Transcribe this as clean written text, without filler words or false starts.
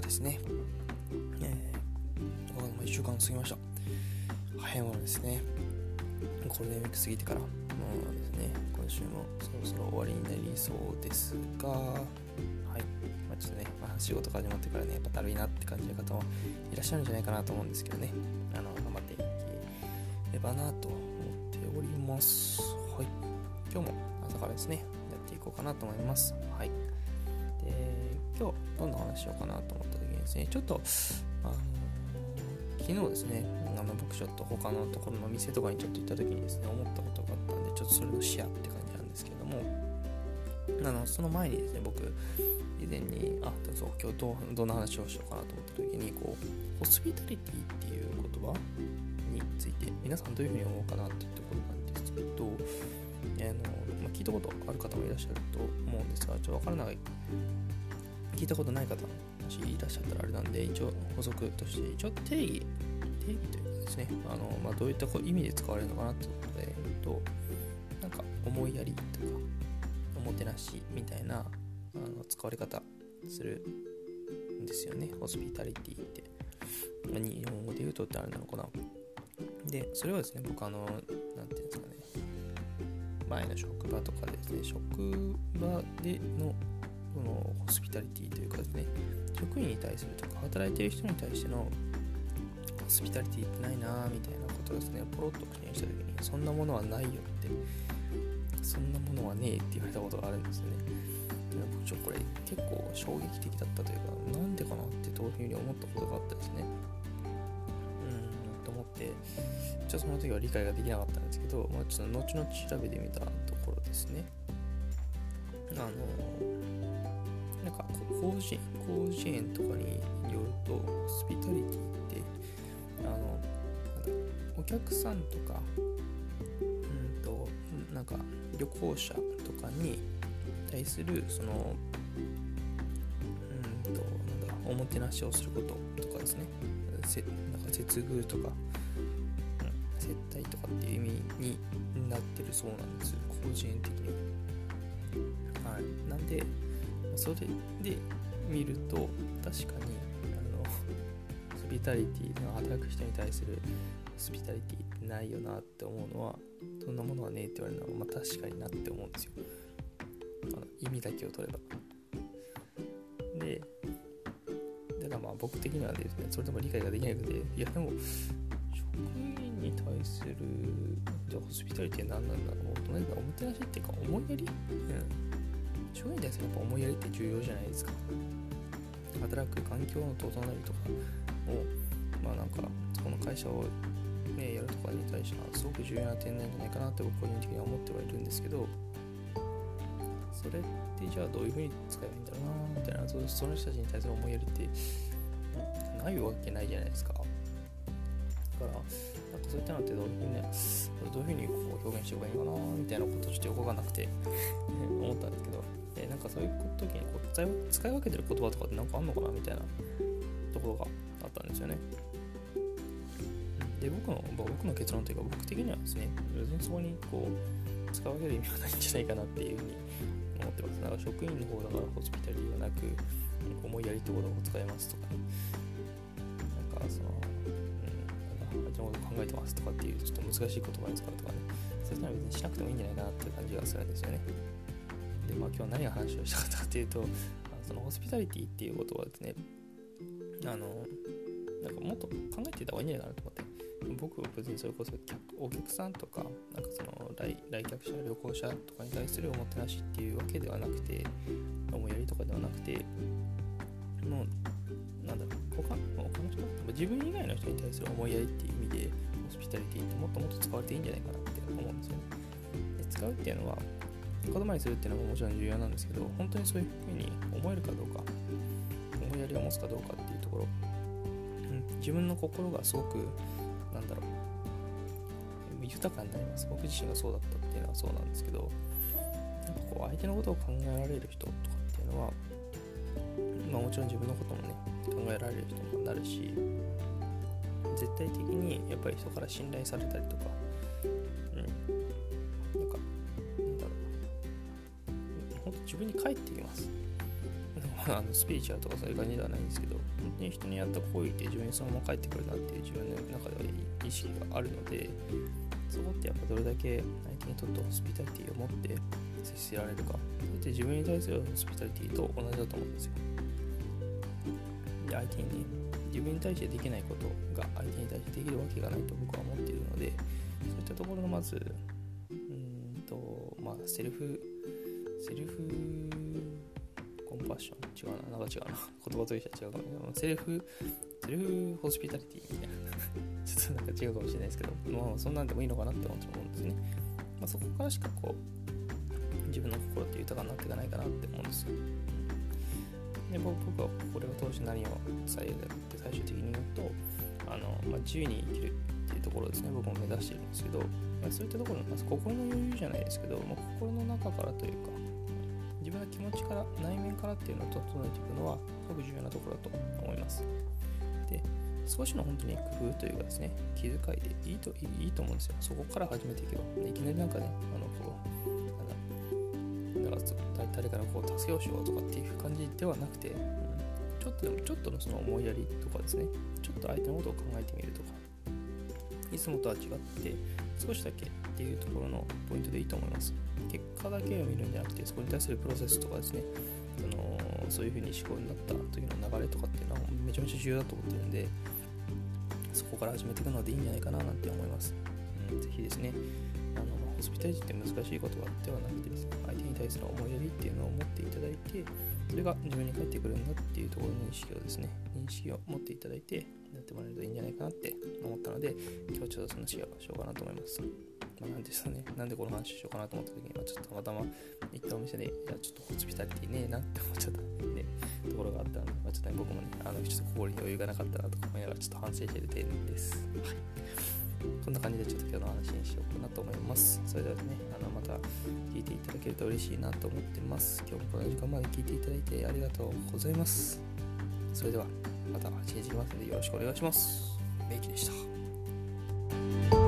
日ですね、もう1週間過ぎました。早いものですね。ゴールデンウィーク過ぎてからもうですね、今週もそろそろ終わりになりそうですが、ちょっとね、仕事が始まってからね、やっぱだるいなって感じる方もいらっしゃるんじゃないかなと思うんですけどね、頑張っていければなと思っております。はい。今日も朝からですね、やっていこうかなと思います。はい。で、今日どんな話しようかなと思った時にですね、ちょっと昨日ですね、僕ちょっと他のところの店とかにちょっと行った時にですね、思ったことがあったんで、ちょっとそれのシェアって感じなんですけども、その前にですね、僕以前に今日どんな話をしようかなと思った時に、こうホスピタリティっていう言葉について皆さんどういうふうに思うかなっていうところなんですけど、聞いたことある方もいらっしゃると思うんですが、ちょっと分からない、聞いたことない方もしいらっしゃったらあれなんで、一応補足として一応定義というかですね、どういった意味で使われるのかなっていうことで言うと、なんか思いやりとかおもてなしみたいな使われ方するんですよね。ホスピタリティって日本語で言うとってあれなのかな。でそれはですね、僕なんていうんですかね、前の職場とかですね、職場でのそのホスピタリティというかですね、職員に対するとか働いてる人に対してのホスピタリティってないなみたいなことをですね、ポロッと口にした時に、そんなものはないよって、そんなものはねえって言われたことがあるんですよね。僕これ結構衝撃的だったというか、なんでかなってどういうふうに思ったことがあったですね。と思って、ちょっとその時は理解ができなかったんですけど、ちょっと後々調べてみたところですね。なんか工事園とかによると、ホスピタリティってお客さんとか、なんか旅行者とかに対するそのおもてなしをすることとかですね、なんか接遇とか、接待とかっていう意味になってるそうなんですよ、個人的に。なんでそれで見ると、確かにホスピタリティの働く人に対するホスピタリティってないよなって思うのは、そんなものはねえって言われるのは、確かになって思うんですよ、意味だけを取れば。で、だから僕的にはですね、それでも理解ができなくて、いやでも職員に対するじゃホスピタリティは何なんだろう、何かおもてなしっていうか思いやり、職員に対するやっぱ思いやりって重要じゃないですか。働く環境の整えるとかを、なんかこの会社をねやるとかに対してはすごく重要な点なんじゃないかなって僕個人的には思ってはいるんですけど、それってじゃあどういう風に使えばいいんだろうなみたいな、その人たちに対する思いやりってないわけないじゃないですか。だからなんかそういったのってどういう風にこう表現しておけばいいのかなみたいなことをちょっとよくわかんなくて思ったんですけど、なんかそういう時にこう使い分けてる言葉とかってなんかあんのかなみたいなところがあったんですよね。で僕の結論というか、僕的にはですね、別にそこにこう使い分ける意味はないんじゃないかなっていう風に思ってます。だから職員の方だからホスピタリティはなく、思いやりって言葉を使いますとか、なんか相手のこと考えてますとかっていうちょっと難しい言葉に使うとかね、そういうのは別にしなくてもいいんじゃないかなっていう感じがするんですよね。で今日何が話をしたかったっていうと、そのホスピタリティっていうことはですね、なんかもっと考えてた方がいいんじゃないかなと思って、僕は別にそれこそお客さんとか、なんかその来客者旅行者とかに対するおもてなしっていうわけではなくて、思いやりとかではなくて、もうなんだろう、他の人、自分以外の人に対する思いやりっていう意味でホスピタリティってもっともっと使われていいんじゃないかなって思うんですよね。で使うっていうのは言葉にするっていうのももちろん重要なんですけど、本当にそういうふうに思えるかどうか、思いやりを持つかどうかっていうところ、自分の心がすごく豊かになります。僕自身がそうだったっていうのはそうなんですけど、なんかこう相手のことを考えられる人とかっていうのは、もちろん自分のこともね考えられる人になるし、絶対的にやっぱり人から信頼されたりとか、本当自分に返ってきます。スピリチュアルとかそういう感じではないんですけど、本当に人にやった行為って自分にそのまま返ってくるなっていう自分の中では意識があるので、そこってやっぱどれだけ相手にとってホスピタリティを持って接してられるか、それって自分に対するホスピタリティと同じだと思うんですよ。で、相手にね、自分に対してできないことが相手に対してできるわけがないと僕は思っているので、そういったところのまずセルフホスピタリティみたいなちょっとなんか違うかもしれないですけど、まあ、そんなんでもいいのかなって思うんですね。まあ、そこからしかこう自分の心って豊かになっていかないかなって思うんですよ。で、僕はこれを通して何を伝えるかって最終的に言うと、自由に生きるっていうところをですね、僕も目指しているんですけど、そういったところのまず心の余裕じゃないですけど、心の中からというか自分の気持ちから内面からっていうのを整えていくのはすごく重要なところだと思います。で、少しの本当に工夫というかですね、気遣いでいいと思うんですよ。そこから始めていけば、いきなりなんかね、誰からこう助けをしようとかっていう感じではなくて、ちょっとのその思いやりとかですね、ちょっと相手のことを考えてみるとか、いつもとは違って少しだけっていうところのポイントでいいと思います。結果だけを見るんじゃなくて、そこに対するプロセスとかですね、そういう風に思考になった時の流れとかっていうのはめちゃめちゃ重要だと思ってるんで、そこから始めていくのでいいんじゃないかななんて思います。ぜひですね、ホスピタリティって難しいことではなくてですね、相手に対する思いやりっていうのを持っていただいて、それが自分に返ってくるんだっていうところの認識を持っていただいてやってもらえるといいんじゃないかなって思ったので、今日ちょっとその話をしようかなと思います。なんでこの話しようかなと思った時に、ちょっとたまたま行ったお店で、ちょっとホスピタリティねえなって思っちゃったねところがあったので、僕もね、ちょっと心に余裕がなかったなとか思いながらちょっと反省している点です。はい。こんな感じでちょっと今日の話にしようかなと思います。それではですね、また聞いていただけると嬉しいなと思ってます。今日もこの時間まで聞いていただいてありがとうございます。それではまた発信していきますのでよろしくお願いします。メイキでした。